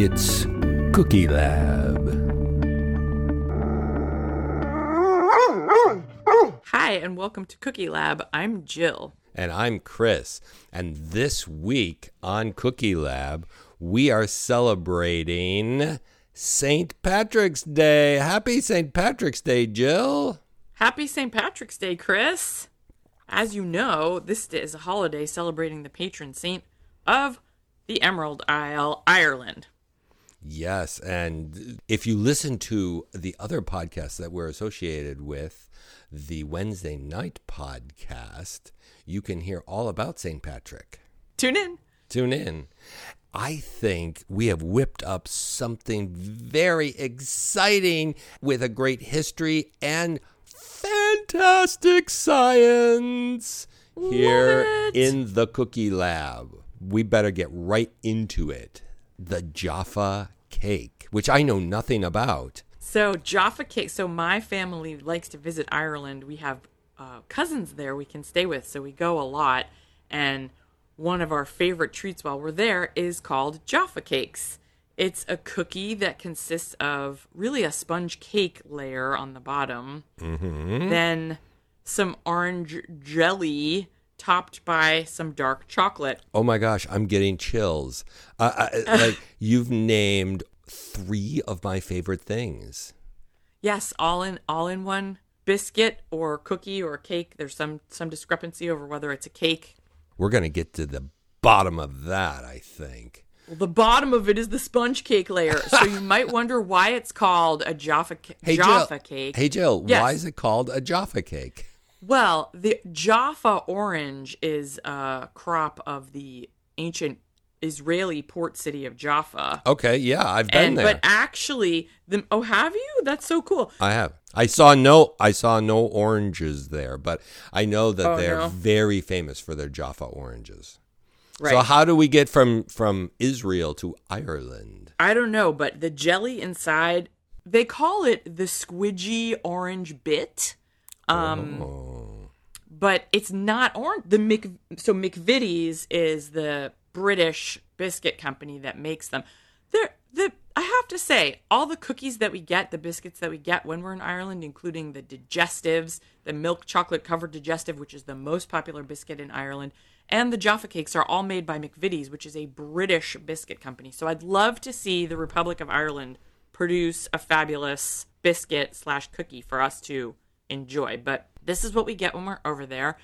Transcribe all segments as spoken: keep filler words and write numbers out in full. It's Cookie Lab. Hi, and welcome to Cookie Lab. I'm Jill. And I'm Chris. And this week on Cookie Lab, we are celebrating Saint Patrick's Day. Happy Saint Patrick's Day, Jill. Happy Saint Patrick's Day, Chris. As you know, this is a holiday celebrating the patron saint of the Emerald Isle, Ireland. Yes, and if you listen to the other podcasts that we're associated with, the Wednesday Night Podcast, you can hear all about Saint Patrick. Tune in. Tune in. I think we have whipped up something very exciting with a great history and fantastic science here in the Cookie Lab. We better get right into it. The Jaffa Cake, which I know nothing about. So Jaffa Cake. So my family likes to visit Ireland. We have uh, cousins there we can stay with, so we go a lot. And one of our favorite treats while we're there is called Jaffa Cakes. It's a cookie that consists of really a sponge cake layer on the bottom, mm-hmm. then some orange jelly topped by some dark chocolate. Oh my gosh, I'm getting chills. Uh, I, like you've named three of my favorite things. Yes, all in all in one biscuit or cookie or cake. There's some some discrepancy over whether it's a cake. We're going to get to the bottom of that, I think. Well, the bottom of it is the sponge cake layer. So you might wonder why it's called a Jaffa, ca- hey, Jaffa Jill, cake. Hey, Jill, yes. Why is it called a Jaffa cake? Well, the Jaffa orange is a crop of the ancient Israeli port city of Jaffa. Okay, yeah, I've been and, there. But actually, the, oh, have you? That's so cool. I have. I saw no, I saw no oranges there, but I know that oh, they're no. very famous for their Jaffa oranges. Right. So how do we get from, from Israel to Ireland? I don't know, but the jelly inside, they call it the squidgy orange bit. Um, oh. But it's not orange. The Mc, so McVitie's is the British biscuit company that makes them. They're, the I have to say, all the cookies that we get, the biscuits that we get when we're in Ireland, including the digestives, the milk chocolate covered digestive, which is the most popular biscuit in Ireland, and the Jaffa Cakes are all made by McVitie's, which is a British biscuit company. So I'd love to see the Republic of Ireland produce a fabulous biscuit slash cookie for us to enjoy, but this is what we get when we're over there.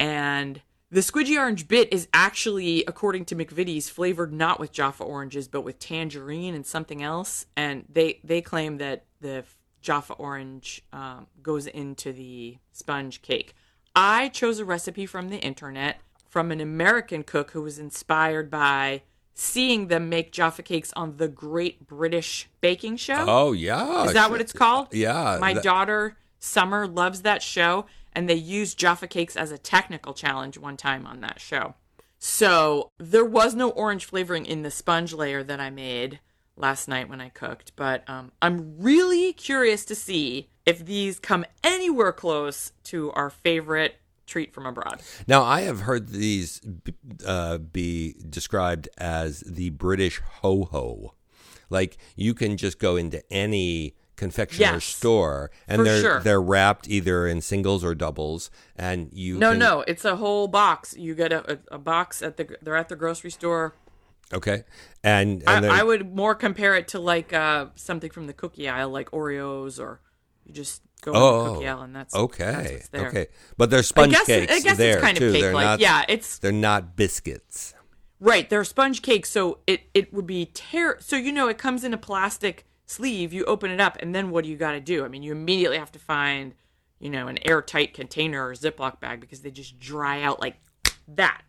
And the squidgy orange bit is actually, according to McVitie's, flavored not with Jaffa oranges but with tangerine and something else, and they they claim that the Jaffa orange um, goes into the sponge cake. I chose a recipe from the internet from an American cook who was inspired by seeing them make Jaffa Cakes on the Great British Baking Show. Oh yeah, is that what it's called? Yeah, my that- daughter Summer loves that show, and they used Jaffa Cakes as a technical challenge one time on that show. So there was no orange flavoring in the sponge layer that I made last night when I cooked, but um, I'm really curious to see if these come anywhere close to our favorite treat from abroad. Now, I have heard these uh, be described as the British ho-ho. Like, you can just go into any confectioner yes, store and they're sure. they're wrapped either in singles or doubles, and you no can... no it's a whole box. You get a, a box at the they're at the grocery store. Okay, and, and I, I would more compare it to like uh something from the cookie aisle, like Oreos, or you just go oh, to the cookie aisle and that's okay. That's what's there. Okay, but they're sponge I guess, cakes. I guess there it's kind too. Of cake like. Yeah, it's they're not biscuits. Right, they're sponge cakes, so it it would be ter- so you know it comes in a plastic sleeve, you open it up, and then what do you got to do? I mean, you immediately have to find, you know, an airtight container or Ziploc bag because they just dry out like that.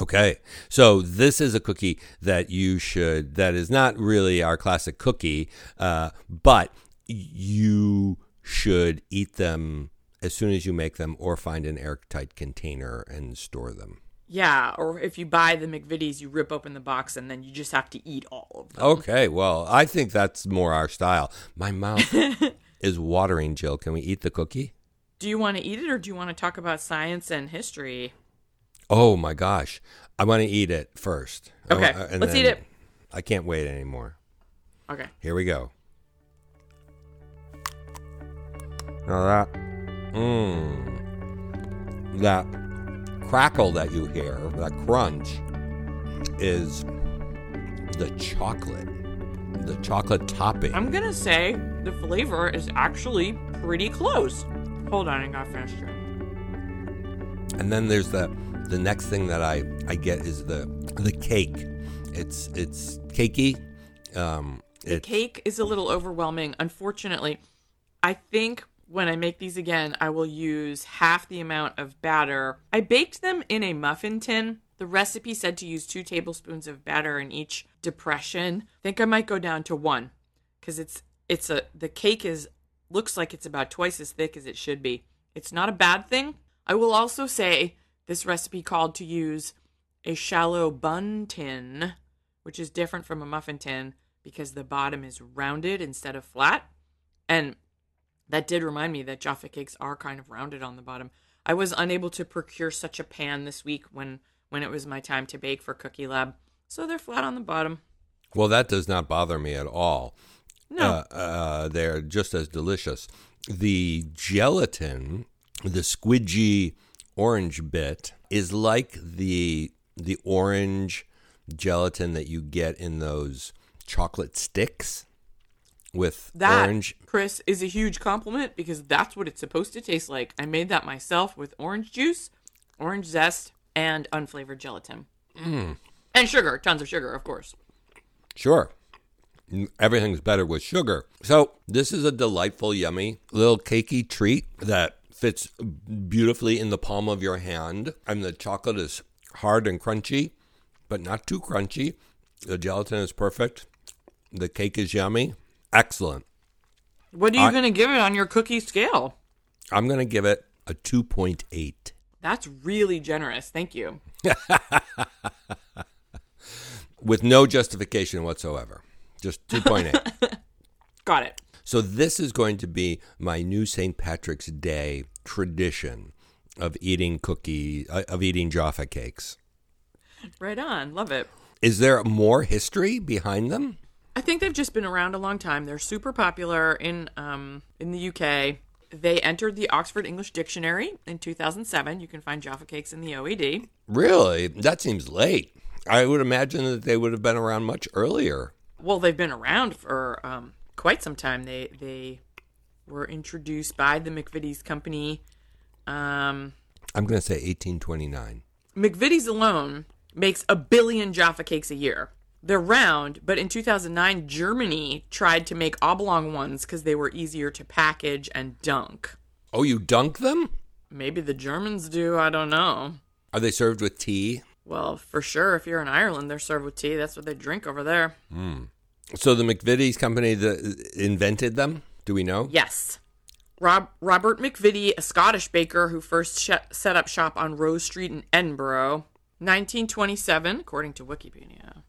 Okay, so this is a cookie that you should, that is not really our classic cookie, uh, but you should eat them as soon as you make them or find an airtight container and store them. Yeah, or if you buy the McVitie's, you rip open the box and then you just have to eat all of them. Okay, well, I think that's more our style. My mouth is watering, Jill. Can we eat the cookie? Do you want to eat it or do you want to talk about science and history? Oh, my gosh. I want to eat it first. Okay, I, and let's eat it. I can't wait anymore. Okay. Here we go. Now that, mmm, that crackle that you hear, that crunch, is the chocolate, the chocolate topping. I'm going to say the flavor is actually pretty close. Hold on, I got to finish drinking. And then there's the, the next thing that I, I get is the the cake. It's it's cakey. Um, the it's, cake is a little overwhelming. Unfortunately, I think when I make these again, I will use half the amount of batter. I baked them in a muffin tin. The recipe said to use two tablespoons of batter in each depression. I think I might go down to one because it's it's a the cake is looks like it's about twice as thick as it should be. It's not a bad thing. I will also say this recipe called to use a shallow bun tin, which is different from a muffin tin because the bottom is rounded instead of flat. And that did remind me that Jaffa cakes are kind of rounded on the bottom. I was unable to procure such a pan this week when, when it was my time to bake for Cookie Lab. So they're flat on the bottom. Well, that does not bother me at all. No. Uh, uh, they're just as delicious. The gelatin, the squidgy orange bit, is like the the orange gelatin that you get in those chocolate sticks. With that, orange. Chris, is a huge compliment because that's what it's supposed to taste like. I made that myself with orange juice, orange zest, and unflavored gelatin. Mm. And sugar, tons of sugar, of course. Sure. Everything's better with sugar. So this is a delightful, yummy, little cakey treat that fits beautifully in the palm of your hand. And the chocolate is hard and crunchy, but not too crunchy. The gelatin is perfect. The cake is yummy. Excellent. What are you going to give it on your cookie scale? I'm going to give it a two point eight. That's really generous. Thank you. With no justification whatsoever. Just two point eight. Got it. So this is going to be my new Saint Patrick's Day tradition of eating cookie, uh, of eating Jaffa cakes. Right on. Love it. Is there more history behind them? I think they've just been around a long time. They're super popular in um, in the U K. They entered the Oxford English Dictionary in two thousand seven. You can find Jaffa cakes in the O E D. Really? That seems late. I would imagine that they would have been around much earlier. Well, they've been around for um, quite some time. They they were introduced by the McVitie's company. Um, I'm going to say eighteen twenty-nine. McVitie's alone makes a billion Jaffa cakes a year. They're round, but in two thousand nine, Germany tried to make oblong ones because they were easier to package and dunk. Oh, you dunk them? Maybe the Germans do. I don't know. Are they served with tea? Well, for sure. If you're in Ireland, they're served with tea. That's what they drink over there. Mm. So the McVitie's company that invented them? Do we know? Yes. Rob- Robert McVitie, a Scottish baker who first sh- set up shop on Rose Street in Edinburgh, nineteen twenty-seven, according to Wikipedia.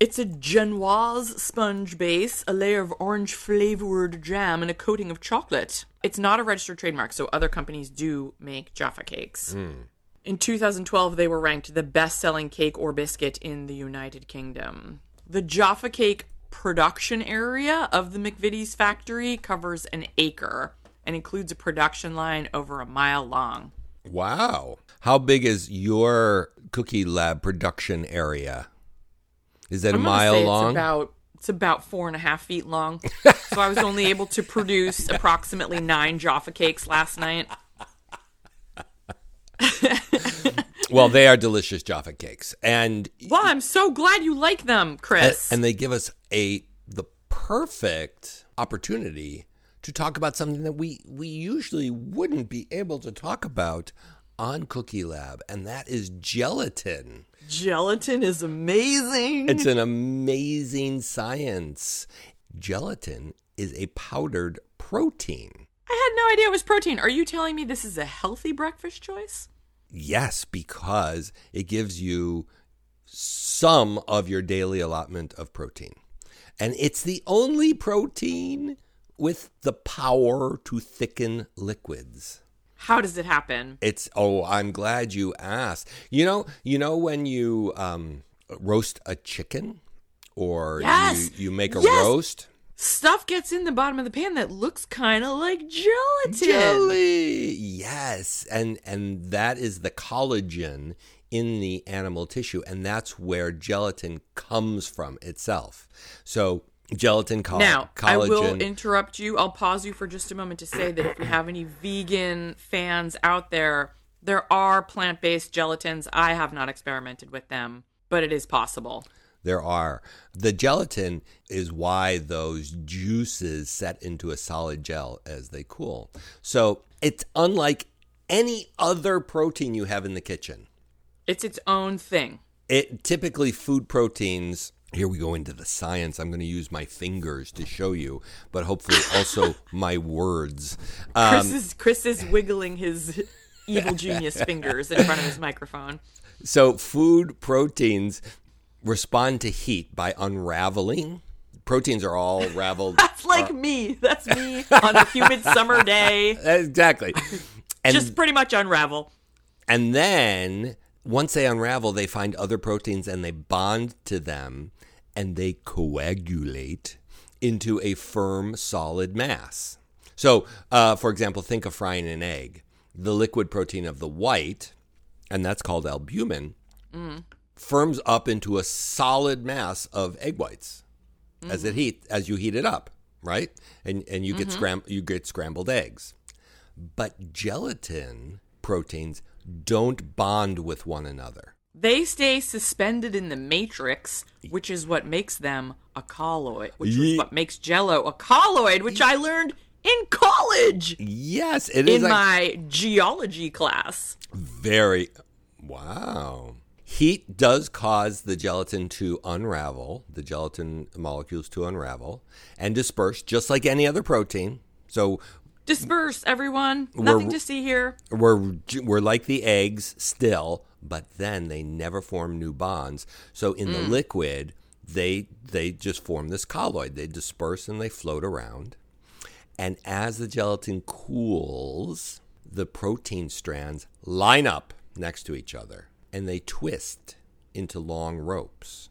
It's a Genoise sponge base, a layer of orange-flavored jam, and a coating of chocolate. It's not a registered trademark, so other companies do make Jaffa cakes. Mm. In two thousand twelve, they were ranked the best-selling cake or biscuit in the United Kingdom. The Jaffa cake production area of the McVitie's factory covers an acre and includes a production line over a mile long. Wow. How big is your Cookie Lab production area? Is that I'm a mile say long? It's about, it's about four and a half feet long. So I was only able to produce approximately nine Jaffa cakes last night. Well, they are delicious Jaffa cakes. And well, I'm so glad you like them, Chris. And, and they give us a the perfect opportunity to talk about something that we, we usually wouldn't be able to talk about on Cookie Lab, and that is gelatin. Gelatin is amazing. It's an amazing science. Gelatin is a powdered protein. I had no idea it was protein. Are you telling me this is a healthy breakfast choice? Yes, because it gives you some of your daily allotment of protein. And it's the only protein with the power to thicken liquids. How does it happen? It's, oh, I'm glad you asked. You know, you know when you um, roast a chicken or yes! you, you make a yes! roast. Stuff gets in the bottom of the pan that looks kind of like gelatin. Jelly. Yes. And and that is the collagen in the animal tissue, and that's where gelatin comes from itself. So gelatin, coll- now, collagen. Now, I will interrupt you. I'll pause you for just a moment to say that if you have any vegan fans out there, there are plant-based gelatins. I have not experimented with them, but it is possible. There are. The gelatin is why those juices set into a solid gel as they cool. So it's unlike any other protein you have in the kitchen. It's its own thing. It typically food proteins, here we go into the science. I'm going to use my fingers to show you, but hopefully also my words. Um, Chris is, Chris is wiggling his evil genius fingers in front of his microphone. So food proteins respond to heat by unraveling. Proteins are all raveled. That's like uh, me. That's me on a humid summer day. Exactly. And, just pretty much unravel. And then once they unravel, they find other proteins and they bond to them and they coagulate into a firm, solid mass. So, uh, for example, think of frying an egg. The liquid protein of the white, and that's called albumin, mm. firms up into a solid mass of egg whites mm. as it heat as you heat it up, right? And and you mm-hmm. get scram you get scrambled eggs. But gelatin proteins don't bond with one another. They stay suspended in the matrix, which is what makes them a colloid, which Ye- is what makes Jell-O a colloid, which Ye- I learned in college. Yes, it is in a- my geology class. Very wow. Heat does cause the gelatin to unravel, the gelatin molecules to unravel and disperse, just like any other protein. So disperse, everyone. Nothing to see here. We're we're like the eggs still, but then they never form new bonds. So in mm. the liquid, they they just form this colloid. They disperse and they float around. And as the gelatin cools, the protein strands line up next to each other. And they twist into long ropes,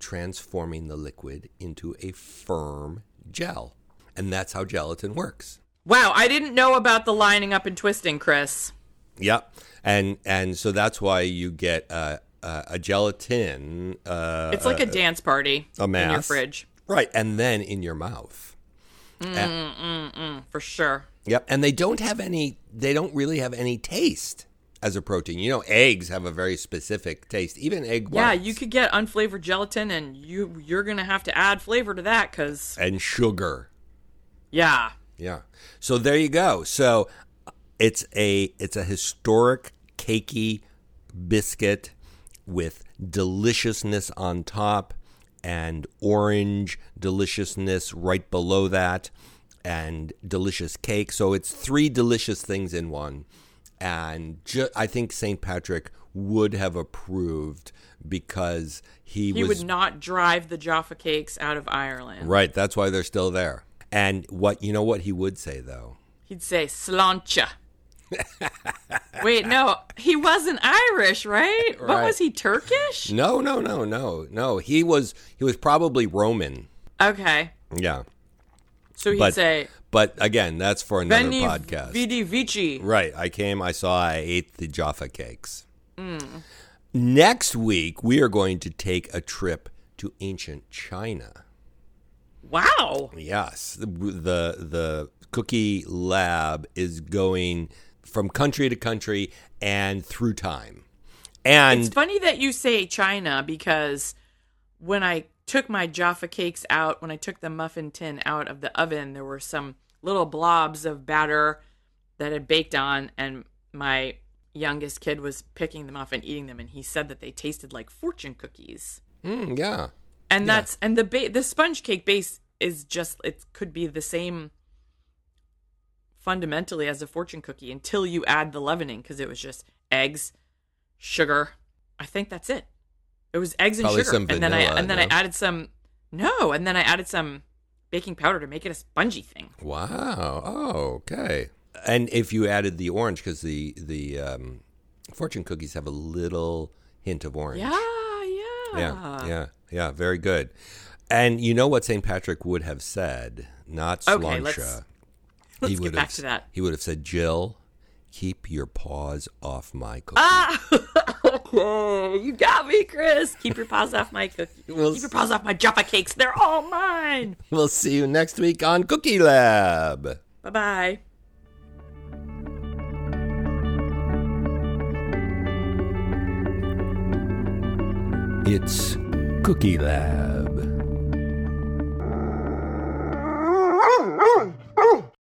transforming the liquid into a firm gel. And that's how gelatin works. Wow, I didn't know about the lining up and twisting, Chris. Yep. And and so that's why you get uh, uh, a gelatin. Uh, it's like a dance party a mass. In your fridge. Right, and then in your mouth. Mm, and, mm, mm, for sure. Yep, and they don't have any, they don't really have any taste. As a protein. You know, eggs have a very specific taste. Even egg whites. Yeah, you could get unflavored gelatin, and you, you're going to have to add flavor to that because... And sugar. Yeah. Yeah. So there you go. So it's a it's a historic cakey biscuit with deliciousness on top and orange deliciousness right below that and delicious cake. So it's three delicious things in one. And ju- I think Saint Patrick would have approved because he, he was... He would not drive the Jaffa Cakes out of Ireland. Right, that's why they're still there. And what you know what he would say, though? He'd say, sláinte. Wait, no, he wasn't Irish, right? Right? What was he, Turkish? No, no, no, no, no. He was he was probably Roman. Okay. Yeah. So he'd but, say... But again, that's for another Veni podcast. Vidi Vici. Right. I came, I saw, I ate the Jaffa Cakes. Mm. Next week, we are going to take a trip to ancient China. Wow. Yes. The, the, the Cookie Lab is going from country to country and through time. And it's funny that you say China because when I took my Jaffa Cakes out, when I took the muffin tin out of the oven, there were some little blobs of batter that had baked on, and my youngest kid was picking them off and eating them, and he said that they tasted like fortune cookies. Mm, yeah. And that's yeah. and the ba- the sponge cake base is just, it could be the same fundamentally as a fortune cookie until you add the leavening, because it was just eggs, sugar. I think that's it. It was eggs and probably sugar, and vanilla, then I and then no? I added some no, and then I added some baking powder to make it a spongy thing. Wow! Oh, okay. And if you added the orange, because the the um, fortune cookies have a little hint of orange. Yeah, yeah, yeah, yeah. yeah, very good. And you know what Saint Patrick would have said, not Sláinte. Okay, let's, let's he would get back have, to that. He would have said, Jill, keep your paws off my cookie. Ah! Okay, you got me, Chris. Keep your paws off my cookie. We'll keep your paws off my Jaffa Cakes. They're all mine. We'll see you next week on Cookie Lab. Bye-bye. It's Cookie Lab.